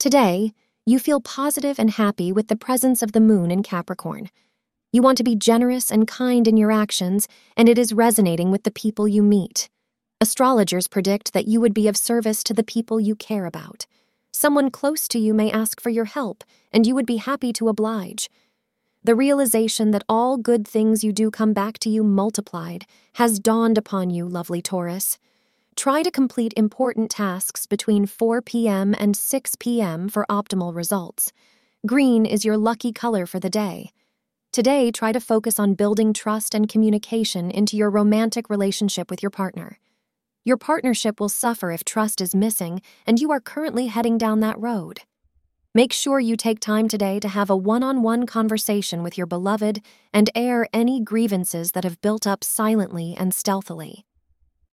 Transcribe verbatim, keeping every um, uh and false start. today you feel positive and happy with the presence of the moon in Capricorn. You want to be generous and kind in your actions, and it is resonating with the people you meet. Astrologers predict that you would be of service to the people you care about. Someone close to you may ask for your help, and you would be happy to oblige. The realization that all good things you do come back to you multiplied has dawned upon you, lovely Taurus. Try to complete important tasks between four p.m. and six p.m. for optimal results. Green is your lucky color for the day. Today, try to focus on building trust and communication into your romantic relationship with your partner. Your partnership will suffer if trust is missing, and you are currently heading down that road. Make sure you take time today to have a one-on-one conversation with your beloved and air any grievances that have built up silently and stealthily.